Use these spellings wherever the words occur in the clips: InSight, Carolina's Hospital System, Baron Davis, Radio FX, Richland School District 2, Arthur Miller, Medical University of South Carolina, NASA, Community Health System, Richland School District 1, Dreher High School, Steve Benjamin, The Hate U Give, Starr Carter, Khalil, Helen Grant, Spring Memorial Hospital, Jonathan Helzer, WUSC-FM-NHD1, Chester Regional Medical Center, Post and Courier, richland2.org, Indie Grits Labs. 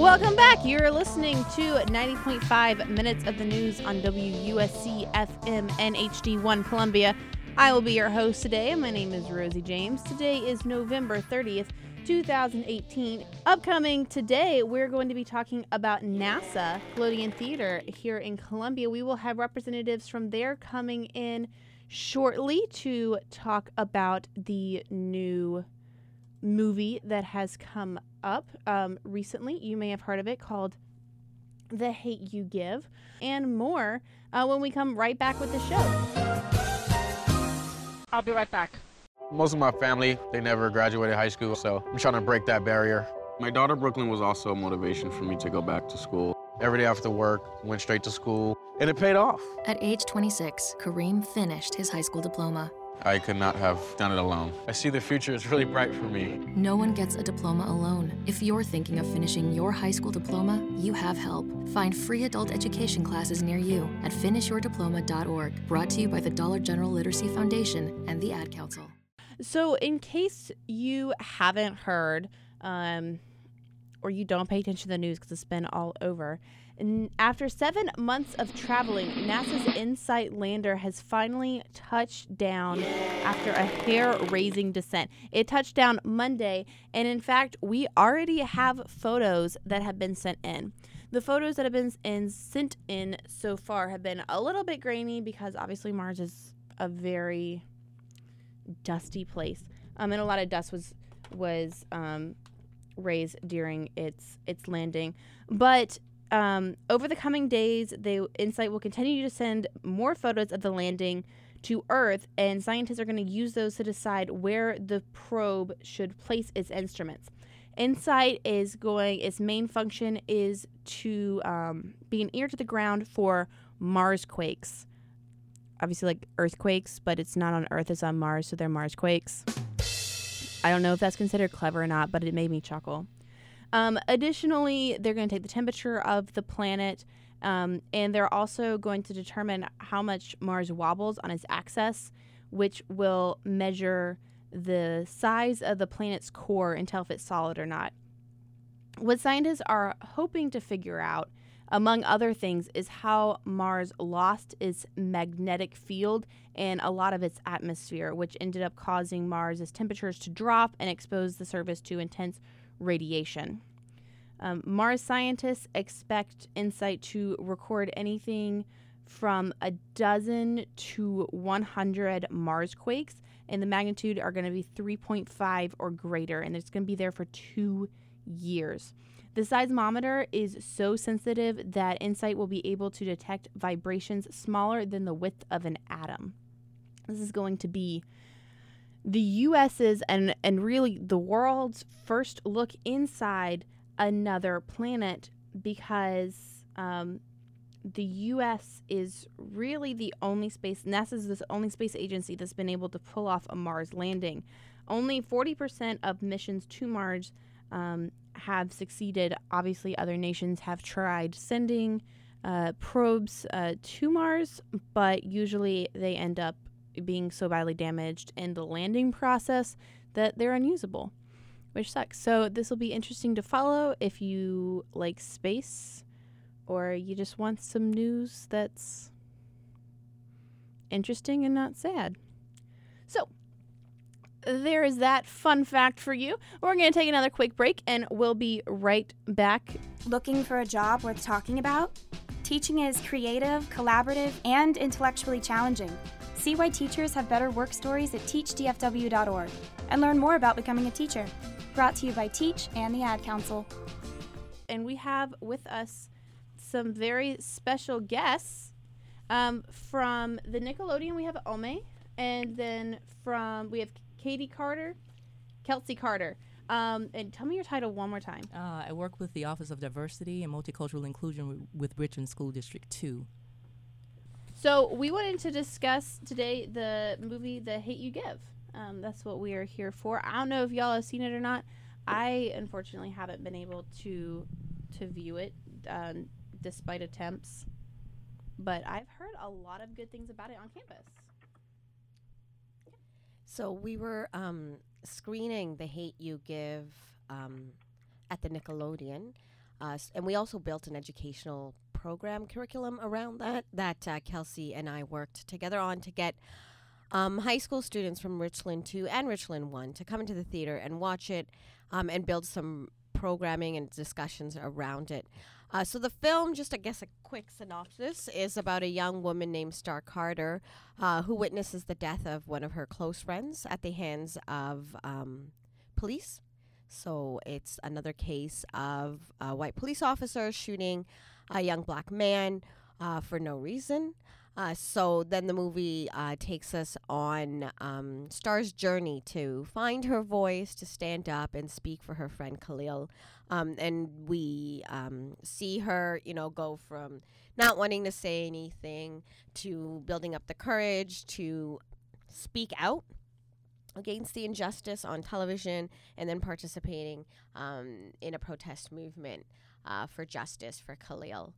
Welcome back. You're listening to 90.5 Minutes of the News on WUSC-FM-NHD1 Columbia. I will be your host today. My name is Rosie James. Today is November 30th, 2018. Upcoming today, we're going to be talking about NASA, Nickelodeon Theater here in Columbia. We will have representatives from there coming in shortly to talk about the new movie that has come up recently. You may have heard of it, called The Hate U Give, and more when we come right back with the show. I'll be right back. Most of my family, they never graduated high school, so I'm trying to break that barrier. My daughter, Brooklyn, was also a motivation for me to go back to school. Every day after work, went straight to school, and it paid off. At age 26, Kareem finished his high school diploma. I could not have done it alone. I see the future is really bright for me. No one gets a diploma alone. If you're thinking of finishing your high school diploma, you have help. Find free adult education classes near you at finishyourdiploma.org. Brought to you by the Dollar General Literacy Foundation and the Ad Council. So in case you haven't heard or you don't pay attention to the news because it's been all over, and after 7 months of traveling, NASA's InSight lander has finally touched down after a hair-raising descent. It touched down Monday, and in fact, we already have photos that have been sent in. The photos that have been sent in so far have been a little bit grainy because obviously Mars is a very dusty place, and a lot of dust was raised during its landing, but over the coming days, InSight will continue to send more photos of the landing to Earth, and scientists are going to use those to decide where the probe should place its instruments. InSight is going, its main function is to be an ear to the ground for Mars quakes. Obviously, like earthquakes, but it's not on Earth, it's on Mars, so they're Mars quakes. I don't know if that's considered clever or not, but it made me chuckle. Additionally, they're going to take the temperature of the planet, and they're also going to determine how much Mars wobbles on its axis, which will measure the size of the planet's core and tell if it's solid or not. What scientists are hoping to figure out, among other things, is how Mars lost its magnetic field and a lot of its atmosphere, which ended up causing Mars's temperatures to drop and expose the surface to intense radiation. Mars scientists expect InSight to record anything from a dozen to 100 Mars quakes, and the magnitude are going to be 3.5 or greater, and it's going to be there for 2 years. The seismometer is so sensitive that InSight will be able to detect vibrations smaller than the width of an atom. This is going to be the U.S.'s and really the world's first look inside another planet, because the U.S. is really the only space, NASA's the only space agency that's been able to pull off a Mars landing. Only 40% of missions to Mars have succeeded. Obviously, other nations have tried sending probes to Mars, but usually they end up being so badly damaged in the landing process that they're unusable, which sucks. So this will be interesting to follow if you like space or you just want some news that's interesting and not sad. So there is that fun fact for you. We're going to take another quick break and we'll be right back. Looking for a job worth talking about? Teaching is creative, collaborative, and intellectually challenging. See why teachers have better work stories at teachdfw.org and learn more about becoming a teacher. Brought to you by Teach and the Ad Council. And we have with us some very special guests. From the Nickelodeon, we have Ome, and then we have Kelsey Carter. And tell me your title one more time. I work with the Office of Diversity and Multicultural Inclusion with Richland School District 2. So we wanted to discuss today the movie The Hate U Give. That's what we are here for. I don't know if y'all have seen it or not. I unfortunately haven't been able to view it despite attempts. But I've heard a lot of good things about it on campus. So we were screening The Hate U Give at the Nickelodeon. And we also built an educational program curriculum around that Kelsey and I worked together on to get high school students from Richland 2 and Richland 1 to come into the theater and watch it and build some programming and discussions around it. So the film, just I guess a quick synopsis, is about a young woman named Starr Carter who witnesses the death of one of her close friends at the hands of police. So it's another case of a white police officer shooting a young black man for no reason. So then the movie takes us on Star's journey to find her voice, to stand up and speak for her friend Khalil. And we see her, go from not wanting to say anything to building up the courage to speak out against the injustice on television, and then participating in a protest movement for justice for Khalil.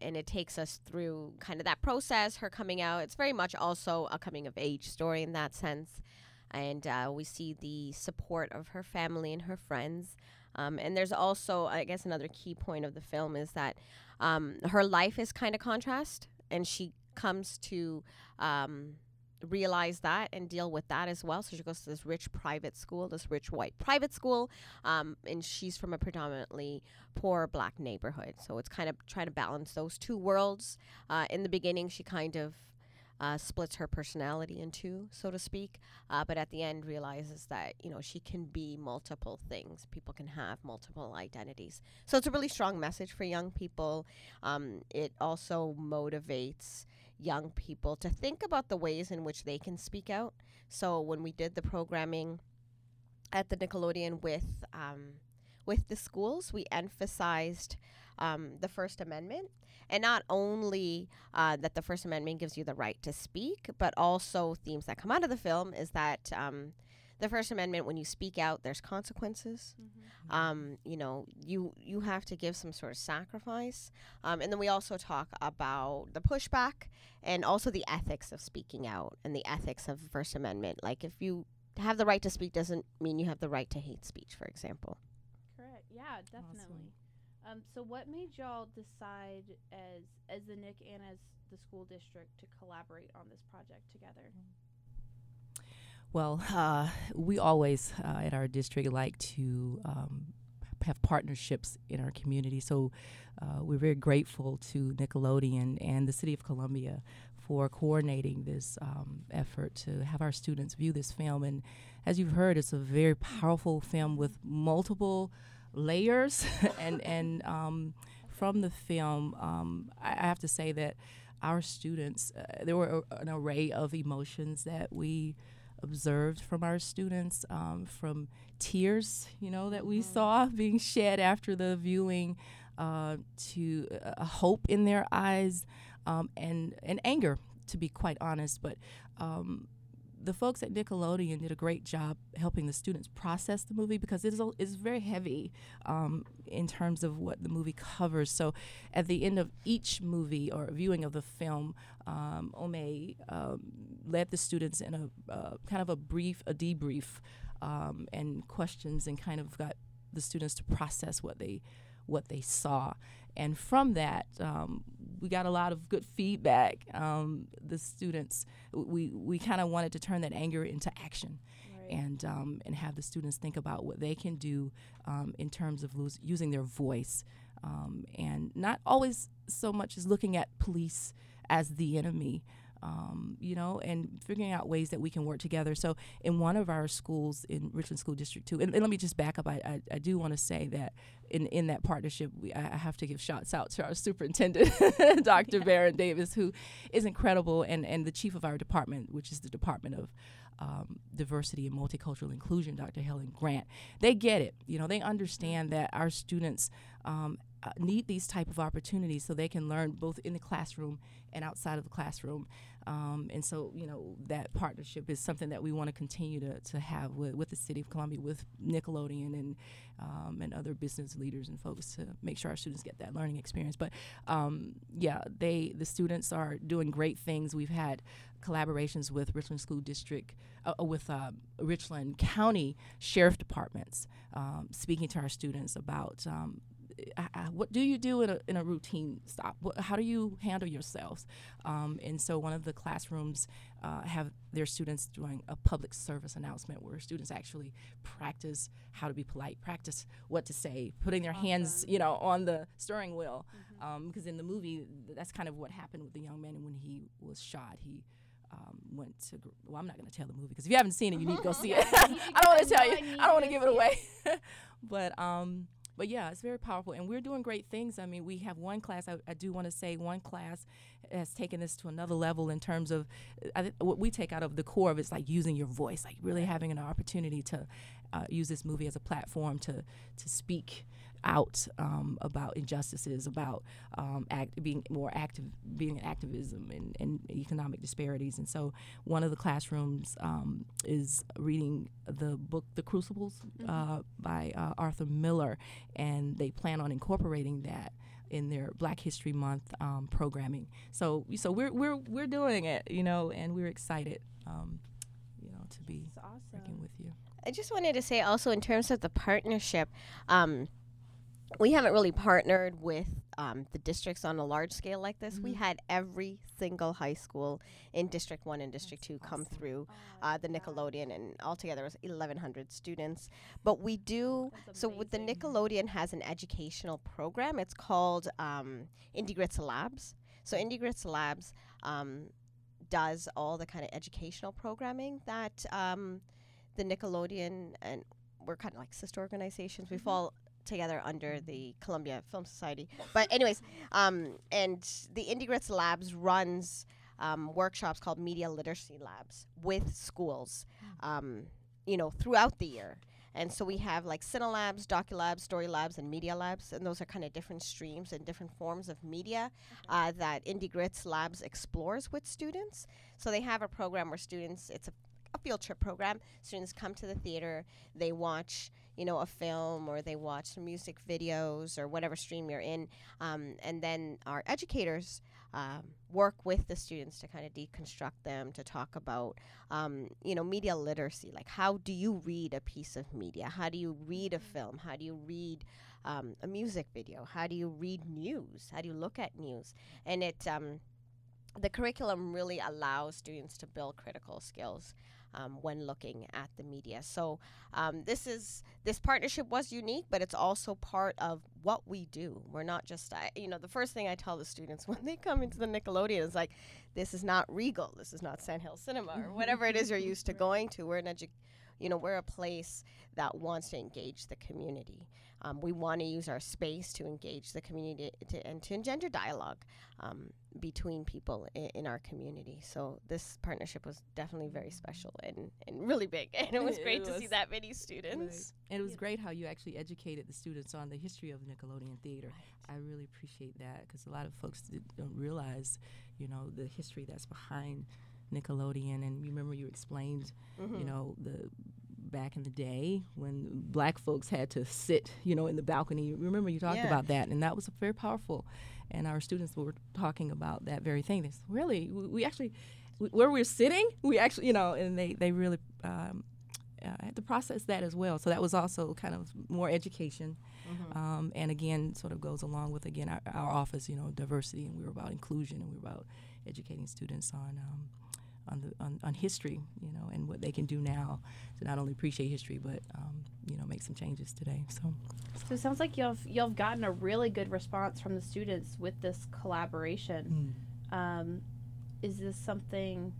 And it takes us through kind of that process, her coming out. It's very much also a coming-of-age story in that sense. And we see the support of her family and her friends. And there's also, I guess, another key point of the film is that her life is kind of contrast, and she comes to realize that and deal with that as well. So she goes to this rich private school, this rich white private school, and she's from a predominantly poor black neighborhood. So it's kind of trying to balance those two worlds. In the beginning, she kind of splits her personality in two, so to speak, but at the end realizes that, she can be multiple things. People can have multiple identities. So it's a really strong message for young people. It also motivates young people to think about the ways in which they can speak out. So when we did the programming at the Nickelodeon with the schools, we emphasized the First Amendment, and not only that the First Amendment gives you the right to speak, but also themes that come out of the film is that the First Amendment, when you speak out, there's consequences. Mm-hmm. You have to give some sort of sacrifice. And then we also talk about the pushback and also the ethics of speaking out and the ethics of the First Amendment. Like, if you have the right to speak doesn't mean you have the right to hate speech, for example. Correct. Yeah, definitely. Awesome. So what made y'all decide as the NIC and as the school district to collaborate on this project together? Mm-hmm. Well, we always in our district like to have partnerships in our community. So we're very grateful to Nickelodeon and the City of Columbia for coordinating this effort to have our students view this film. And as you've heard, it's a very powerful film with multiple layers. and from the film, I have to say that our students, there were an array of emotions that we observed from our students, from tears, that we saw being shed after the viewing, to hope in their eyes, and anger, to be quite honest. But the folks at Nickelodeon did a great job helping the students process the movie, because it's very heavy in terms of what the movie covers. So at the end of each movie or viewing of the film, Ome led the students in a kind of a debrief and questions, and kind of got the students to process what they saw. And from that, we got a lot of good feedback. The students, we kind of wanted to turn that anger into action, right? and have the students think about what they can do in terms of using their voice, and not always so much as looking at police as the enemy, and figuring out ways that we can work together. So in one of our schools in Richland School District 2, and let me just back up, I do want to say that in that partnership, I have to give shouts out to our superintendent, Dr. Baron Davis, who is incredible, and the chief of our department, which is the Department of Diversity and Multicultural Inclusion, Dr. Helen Grant. They get it. They understand that our students need these type of opportunities so they can learn both in the classroom and outside of the classroom. And so, that partnership is something that we want to continue to have with the City of Columbia, with Nickelodeon, and other business leaders and folks, to make sure our students get that learning experience. But the students are doing great things. We've had collaborations with Richland School District, with Richland County Sheriff Departments, speaking to our students about what do you do in a routine stop? How do you handle yourselves? And so one of the classrooms have their students doing a public service announcement where students actually practice how to be polite, practice what to say, putting their hands, on the steering wheel. Because in the movie, that's kind of what happened with the young man when he was shot. He went to, well, I'm not going to tell the movie because if you haven't seen it, you need to go see it. I don't want to tell you. I don't want to give it away. But yeah, it's very powerful, and we're doing great things. I mean, we have one class. I do want to say one class has taken this to another level in terms of what we take out of the core of it's like using your voice, like really having an opportunity to use this movie as a platform to speak out about injustices, about being in activism and economic disparities. And so one of the classrooms is reading the book The Crucibles by Arthur Miller, and they plan on incorporating that in their Black History Month programming. So we're doing it, and we're excited to be working with you. I just wanted to say also in terms of the partnership, we haven't really partnered with the districts on a large scale like this. We had every single high school in District 1 and District 2 come through the Nickelodeon, and altogether it was 1,100 students. But we do, so with the Nickelodeon has an educational program. It's called Indie Grits Labs. So Indie Grits Labs does all the kind of educational programming that the Nickelodeon, and we're kind of like sister organizations. We fall together under the Columbia Film Society. But anyways, and the Indie Grits Labs runs workshops called Media Literacy Labs with schools, throughout the year. And so we have like Cine Labs, Docu Labs, Story Labs, and Media Labs, and those are kind of different streams and different forms of media that Indie Grits Labs explores with students. So they have a program where students, it's a field trip program, students come to the theater, they watch a film, or they watch music videos or whatever stream you're in. And then our educators work with the students to kind of deconstruct them, to talk about, media literacy. Like, how do you read a piece of media? How do you read a film? How do you read a music video? How do you read news? How do you look at news? And the curriculum really allows students to build critical skills when looking at the media. So this partnership was unique, but it's also part of what we do. We're not just, the first thing I tell the students when they come into the Nickelodeon is like, this is not Regal, this is not Sand Hill Cinema, or whatever it is you're used to going to. We're an we're a place that wants to engage the community. We want to use our space to engage the community and to engender dialogue between people in our community. So this partnership was definitely very special and really big. And it was great to see that many students. Right. And it was great how you actually educated the students on the history of Nickelodeon theater. Right. I really appreciate that because a lot of folks don't realize, the history that's behind Nickelodeon. And remember you explained, back in the day when Black folks had to sit, in the balcony. Remember you talked about that, and that was very powerful. And our students were talking about that very thing. They said, really, where we're sitting, we actually, and they really had to process that as well. So that was also kind of more education. And again, sort of goes along with, again, our office, diversity, and we were about inclusion, and we were about educating students on history, and what they can do now to not only appreciate history, but make some changes today. So it sounds like you've gotten a really good response from the students with this collaboration. Is this something?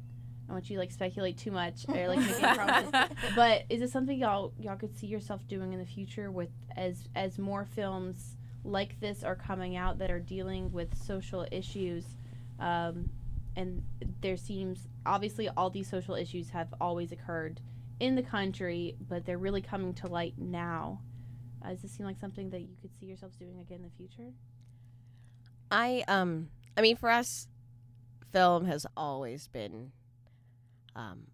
I want you to speculate too much or make promises, but is this something y'all could see yourself doing in the future with as more films like this are coming out that are dealing with social issues? And there seems, obviously, all these social issues have always occurred in the country, but they're really coming to light now. Does this seem like something that you could see yourselves doing again in the future? I mean, for us, film has always been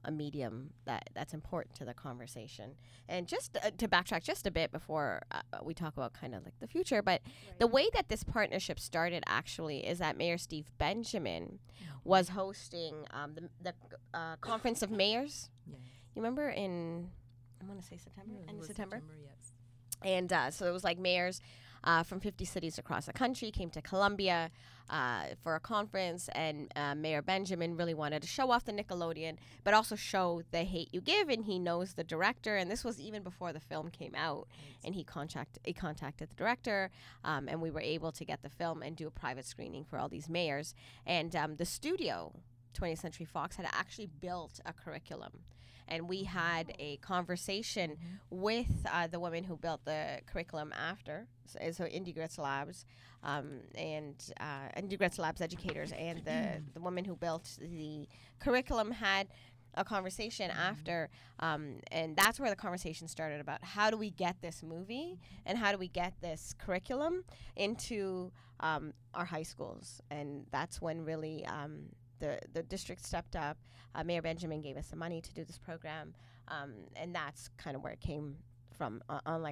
a medium that's important to the conversation. And just to backtrack just a bit before we talk about kind of like the future, but the way that this partnership started actually is that Mayor Steve Benjamin was hosting the Conference of Mayors. Yeah. You remember in, I want to say September? End of September? Yes. And so it was like mayors from 50 cities across the country came to Columbia for a conference, and Mayor Benjamin really wanted to show off the Nickelodeon, but also show The Hate U Give, and he knows the director, and this was even before the film came out, and he contacted the director, and we were able to get the film and do a private screening for all these mayors, and the studio, 20th Century Fox, had actually built a curriculum. And we had a conversation with the woman who built the curriculum after, so Indie Grits Labs, and Indie Grits Labs educators, and the woman who built the curriculum had a conversation after, and that's where the conversation started about how do we get this movie and how do we get this curriculum into our high schools. And that's when really... The district stepped up. Mayor Benjamin gave us some money to do this program, and that's kind of where it came from on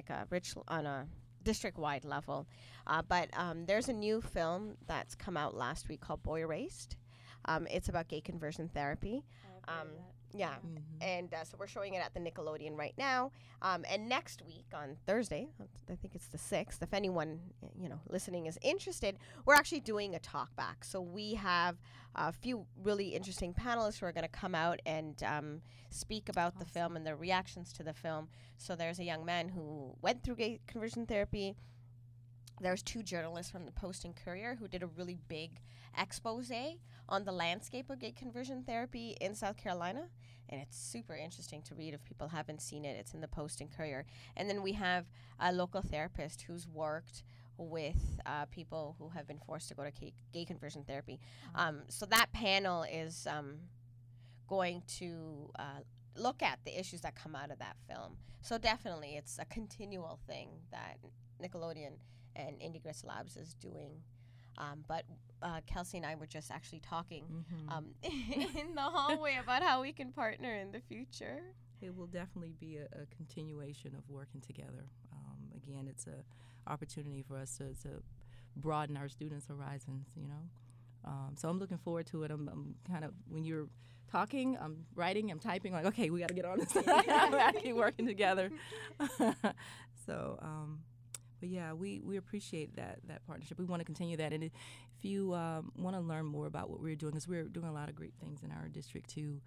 a district-wide level. But there's a new film that's come out last week called Boy Erased. It's about gay conversion therapy. Yeah, mm-hmm. And so we're showing it at the Nickelodeon right now. And next week on Thursday, I think it's the 6th, if anyone listening is interested, we're actually doing a talk back. So we have a few really interesting panelists who are going to come out and speak about the film and their reactions to the film. So there's a young man who went through gay conversion therapy. There's two journalists from the Post and Courier who did a really big expose on the landscape of gay conversion therapy in South Carolina. And it's super interesting to read if people haven't seen it. It's in the Post and Courier. And then we have a local therapist who's worked with people who have been forced to go to gay conversion therapy. So that panel is going to look at the issues that come out of that film. So definitely it's a continual thing that Nickelodeon and Indie Grits Labs is doing. But Kelsey and I were just actually talking in the hallway about how we can partner in the future. It will definitely be a continuation of working together. Again, it's an opportunity for us to broaden our students' horizons, So I'm looking forward to it. I'm kind of, when you're talking, I'm writing, I'm typing, like, okay, we got to get on this. We got to keep working together. So... But yeah, we appreciate that partnership. We want to continue that. And if you want to learn more about what we're doing, because we're doing a lot of great things in our district too,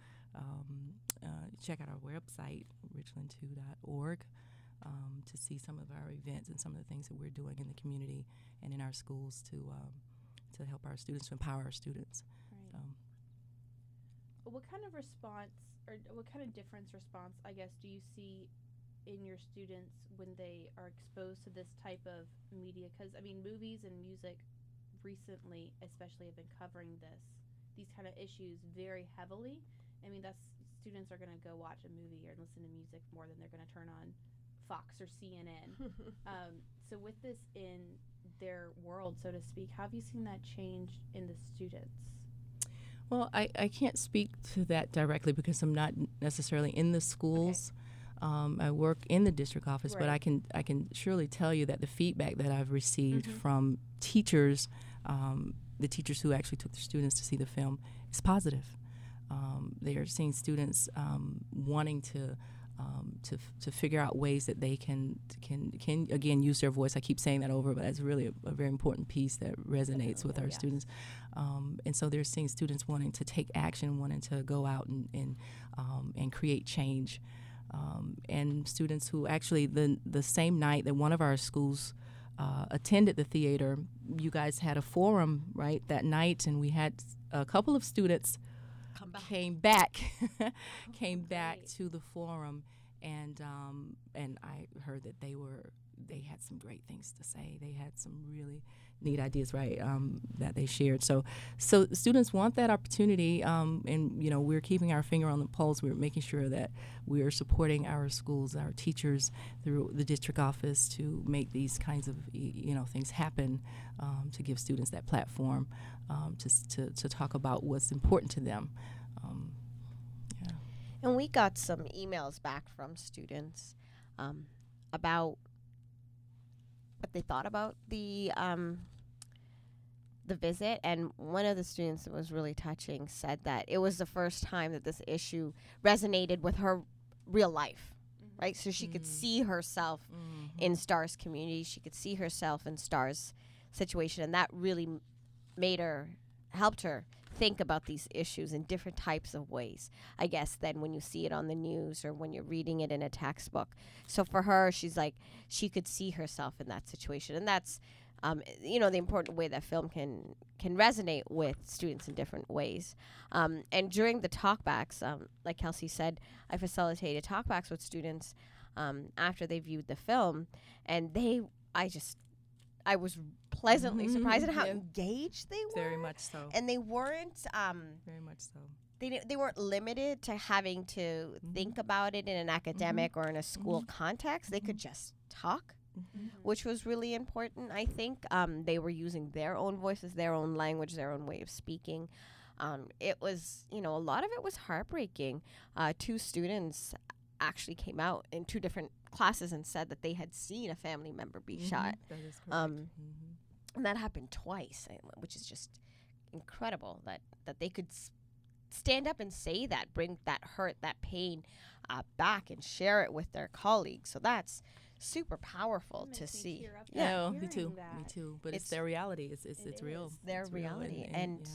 check out our website, richland2.org, to see some of our events and some of the things that we're doing in the community and in our schools to help our students, to empower our students. Right. What kind of response, or what kind of difference response, I guess, do you see in your students when they are exposed to this type of media? Because, I mean, movies and music recently especially have been covering these kind of issues very heavily. I mean, students are going to go watch a movie or listen to music more than they're going to turn on Fox or CNN. So with this in their world, so to speak, how have you seen that change in the students? Well, I can't speak to that directly because I'm not necessarily in the schools. Okay. I work in the district office, right. But I can surely tell you that the feedback that I've received from teachers, the teachers who actually took their students to see the film, is positive. They are seeing students wanting to figure out ways that they can again use their voice. I keep saying that over, but that's really a very important piece that resonates with our students. And so they're seeing students wanting to take action, wanting to go out and create change. And students who actually the same night that one of our schools attended the theater, you guys had a forum right that night, and we had a couple of students came back to the forum, and I heard that they had some great things to say. They had some really neat ideas, right, that they shared. So students want that opportunity, and, we're keeping our finger on the pulse. We're making sure that we're supporting our schools, our teachers through the district office to make these kinds of, things happen, to give students that platform to talk about what's important to them. Yeah. And we got some emails back from students about what they thought about the visit, and one of the students that was really touching said that it was the first time that this issue resonated with her real life, right? So she could see herself in Starr's community. She could see herself in Starr's situation, and that really helped her think about these issues in different types of ways, I guess, than when you see it on the news or when you're reading it in a textbook. So for her, she's like, she could see herself in that situation, and that's the important way that film can resonate with students in different ways. And during the talkbacks, like Kelsey said, I facilitated talkbacks with students after they viewed the film, and I was pleasantly surprised at how engaged they were. Very much so. And they weren't. Very much so. They weren't limited to having to think about it in an academic or in a school context. They could just talk, which was really important, I think. They were using their own voices, their own language, their own way of speaking. It was, a lot of it was heartbreaking. Two students actually came out in two different classes and said that they had seen a family member be shot. That is correct. And that happened twice, which is just incredible that they could stand up and say that, bring that hurt, that pain back and share it with their colleagues. So that's super powerful to see. Yeah, me too. That. Me too. But it's their reality. It's real. It's their reality. And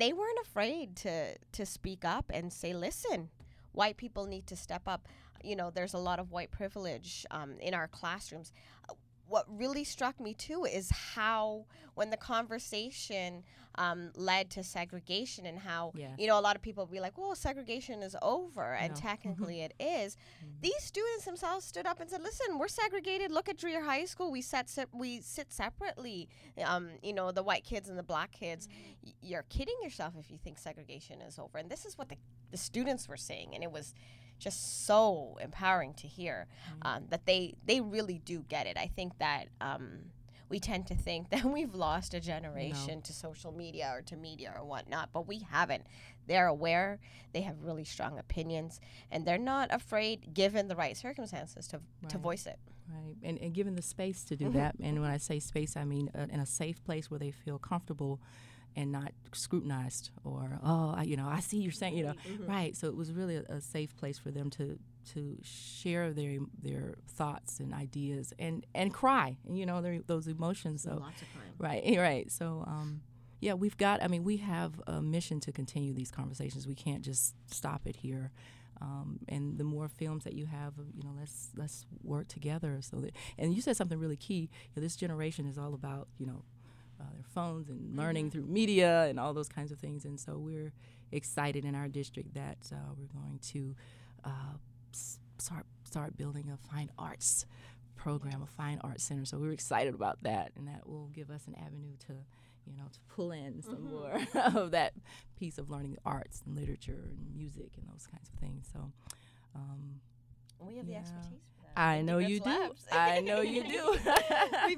they weren't afraid to speak up and say, listen, white people need to step up. There's a lot of white privilege in our classrooms. What really struck me, too, is how when the conversation led to segregation and how, a lot of people be like, well, segregation is over. And technically it is. These students themselves stood up and said, listen, we're segregated. Look at Dreher High School. We sit separately. The white kids and the black kids. You're kidding yourself if you think segregation is over. And this is what the students were saying. And it was just so empowering to hear that they really do get it. I think that we tend to think that we've lost a generation to social media or to media or whatnot, but we haven't. They're aware, they have really strong opinions, and they're not afraid, given the right circumstances, to voice it. Right, and given the space to do that, and when I say space, I mean in a safe place where they feel comfortable and not scrutinized or, I see you're saying, right. So it was really a safe place for them to share their thoughts and ideas and cry, those emotions. So lots of crying. Right. So, we have a mission to continue these conversations. We can't just stop it here. And the more films that you have, let's work together. So that, and you said something really key. This generation is all about, their phones and learning through media and all those kinds of things. And so we're excited in our district that we're going to start building a fine arts program, a fine arts center. So we're excited about that, and that will give us an avenue to pull in some more of that piece of learning, arts and literature and music and those kinds of things. So we have the expertise for that. I know you do. We've been doing it. We've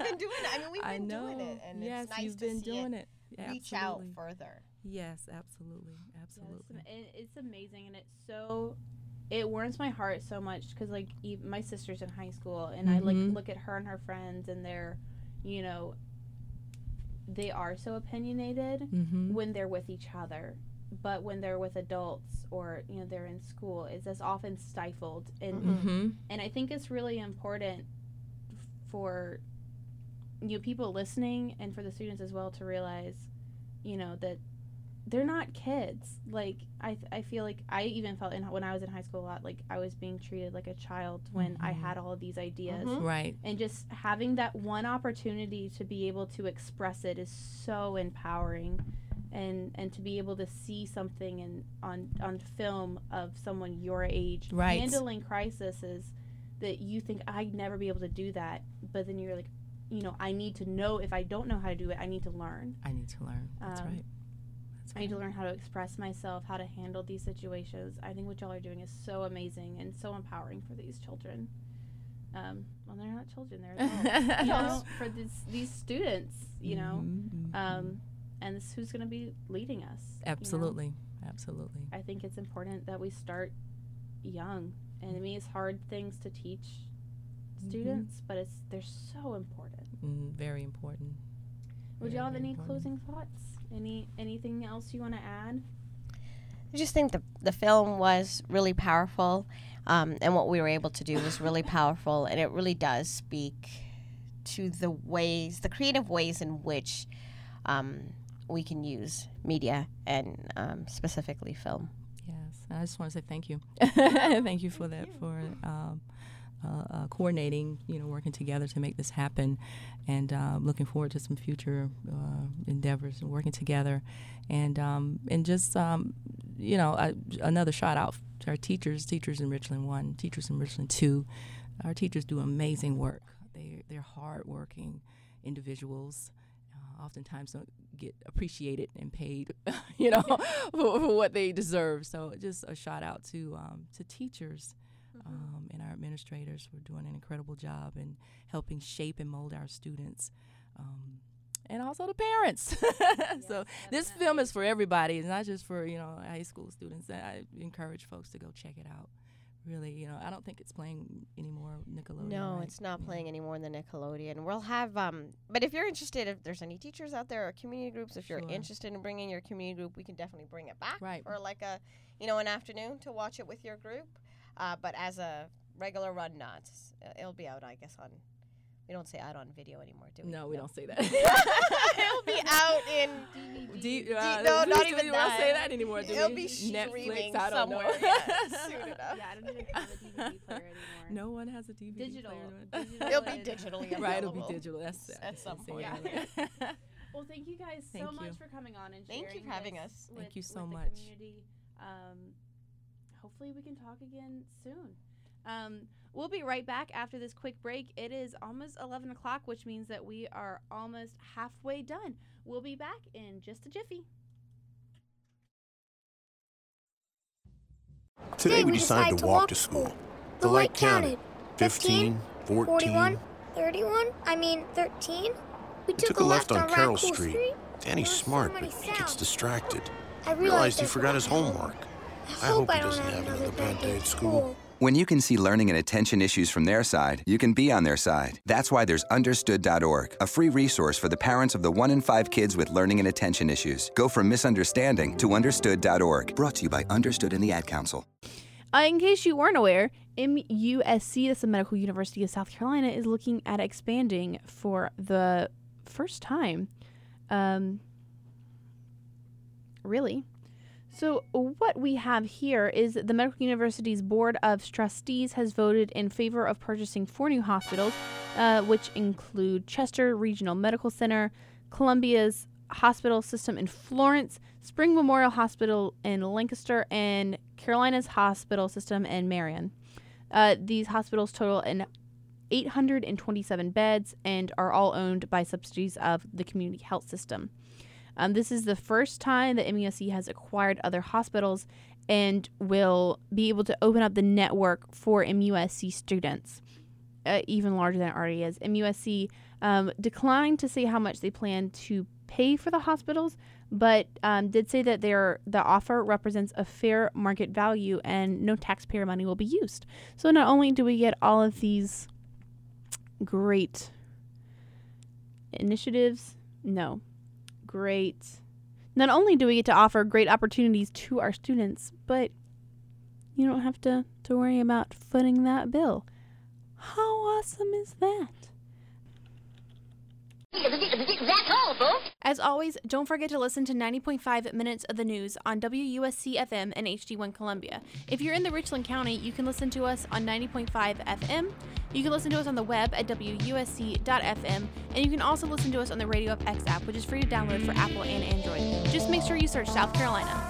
been doing it. And yes, it's nice you've been doing it. Yeah, reach out further. Yes, absolutely. Absolutely. Yes, it's amazing. And it warms my heart so much because, like, my sister's in high school, and I look at her and her friends, and they're, they are so opinionated when they're with each other. But when they're with adults or, they're in school, it's as often stifled. And and I think it's really important for, people listening and for the students as well to realize, that they're not kids. Like, I feel like I even felt when I was in high school a lot, like I was being treated like a child when I had all of these ideas. Right. And just having that one opportunity to be able to express it is so empowering. And to be able to see something on film of someone your age handling crises that you think, I'd never be able to do that. But then you're like, I need to know. If I don't know how to do it, I need to learn. That's right. I need to learn how to express myself, how to handle these situations. I think what y'all are doing is so amazing and so empowering for these children. Well, they're not children. They're adults. For these students, and this is who's going to be leading us. Absolutely. Absolutely. I think it's important that we start young. And it's hard things to teach students, but they're so important. Very important. Would y'all have any closing thoughts? Anything else you want to add? I just think the film was really powerful, and what we were able to do was really powerful, and it really does speak to the ways, the creative ways in which we can use media and specifically film. Yes, I just want to say thank you. Thank you for that, for coordinating, working together to make this happen, and looking forward to some future endeavors and working together, and just another shout out to our teachers in Richland 1, teachers in Richland 2. Our teachers do amazing work. They're hardworking individuals. Oftentimes don't get appreciated and paid, for what they deserve. So just a shout out to teachers and our administrators who are doing an incredible job in helping shape and mold our students, and also the parents. Yes, so this film is for everybody. It's not just for high school students. I encourage folks to go check it out. Really, I don't think it's playing anymore Nickelodeon. No, right? It's not playing anymore in the Nickelodeon. We'll have, but if you're interested, if there's any teachers out there or community groups, if you're interested in bringing your community group, we can definitely bring it back. Right. Or like an afternoon to watch it with your group. But as a regular run, not. It'll be out, I guess, on, we don't say out on video anymore, do we? No, we don't say that. It'll be out in DVD. No, not even that. We don't say that anymore. It'll be streaming Netflix, somewhere. Yeah, soon enough. Yeah, I don't even have a DVD player anymore. No one has a DVD player. Digital. It'll be digitally available. Right, it'll be digital. That's at some point. Yeah. Well, thank you guys so much for coming on and sharing. Thank you for having us. Thank you so much. Hopefully we can talk again soon. We'll be right back after this quick break. It is almost 11 o'clock, which means that we are almost halfway done. We'll be back in just a jiffy. Today we decided to walk to school. The light counted. 15, 14, 41, 31, 13. We took a left on Carroll Street. Danny's smart, but he gets distracted. I realized he forgot his homework. I hope he doesn't have another bad day at school. When you can see learning and attention issues from their side, you can be on their side. That's why there's Understood.org, a free resource for the parents of the 1 in 5 kids with learning and attention issues. Go from misunderstanding to Understood.org. Brought to you by Understood and the Ad Council. In case you weren't aware, MUSC, that's the Medical University of South Carolina, is looking at expanding for the first time. Really? So what we have here is the Medical University's Board of Trustees has voted in favor of purchasing 4 new hospitals, which include Chester Regional Medical Center, Columbia's Hospital System in Florence, Spring Memorial Hospital in Lancaster, and Carolina's Hospital System in Marion. These hospitals total an 827 beds and are all owned by subsidies of the Community Health System. This is the first time that MUSC has acquired other hospitals and will be able to open up the network for MUSC students, even larger than it already is. MUSC declined to say how much they plan to pay for the hospitals, but did say that the offer represents a fair market value and no taxpayer money will be used. So not only do we get all of these great initiatives, not only do we get to offer great opportunities to our students, but you don't have to worry about footing that bill. How awesome is that? That's all, folks. As always, don't forget to listen to 90.5 Minutes of the News on WUSC-FM and HD1 Columbia. If you're in the Richland County, you can listen to us on 90.5 FM. You can listen to us on the web at wusc.fm, and you can also listen to us on the Radio FX app, which is free to download for Apple and Android. Just make sure you search South Carolina.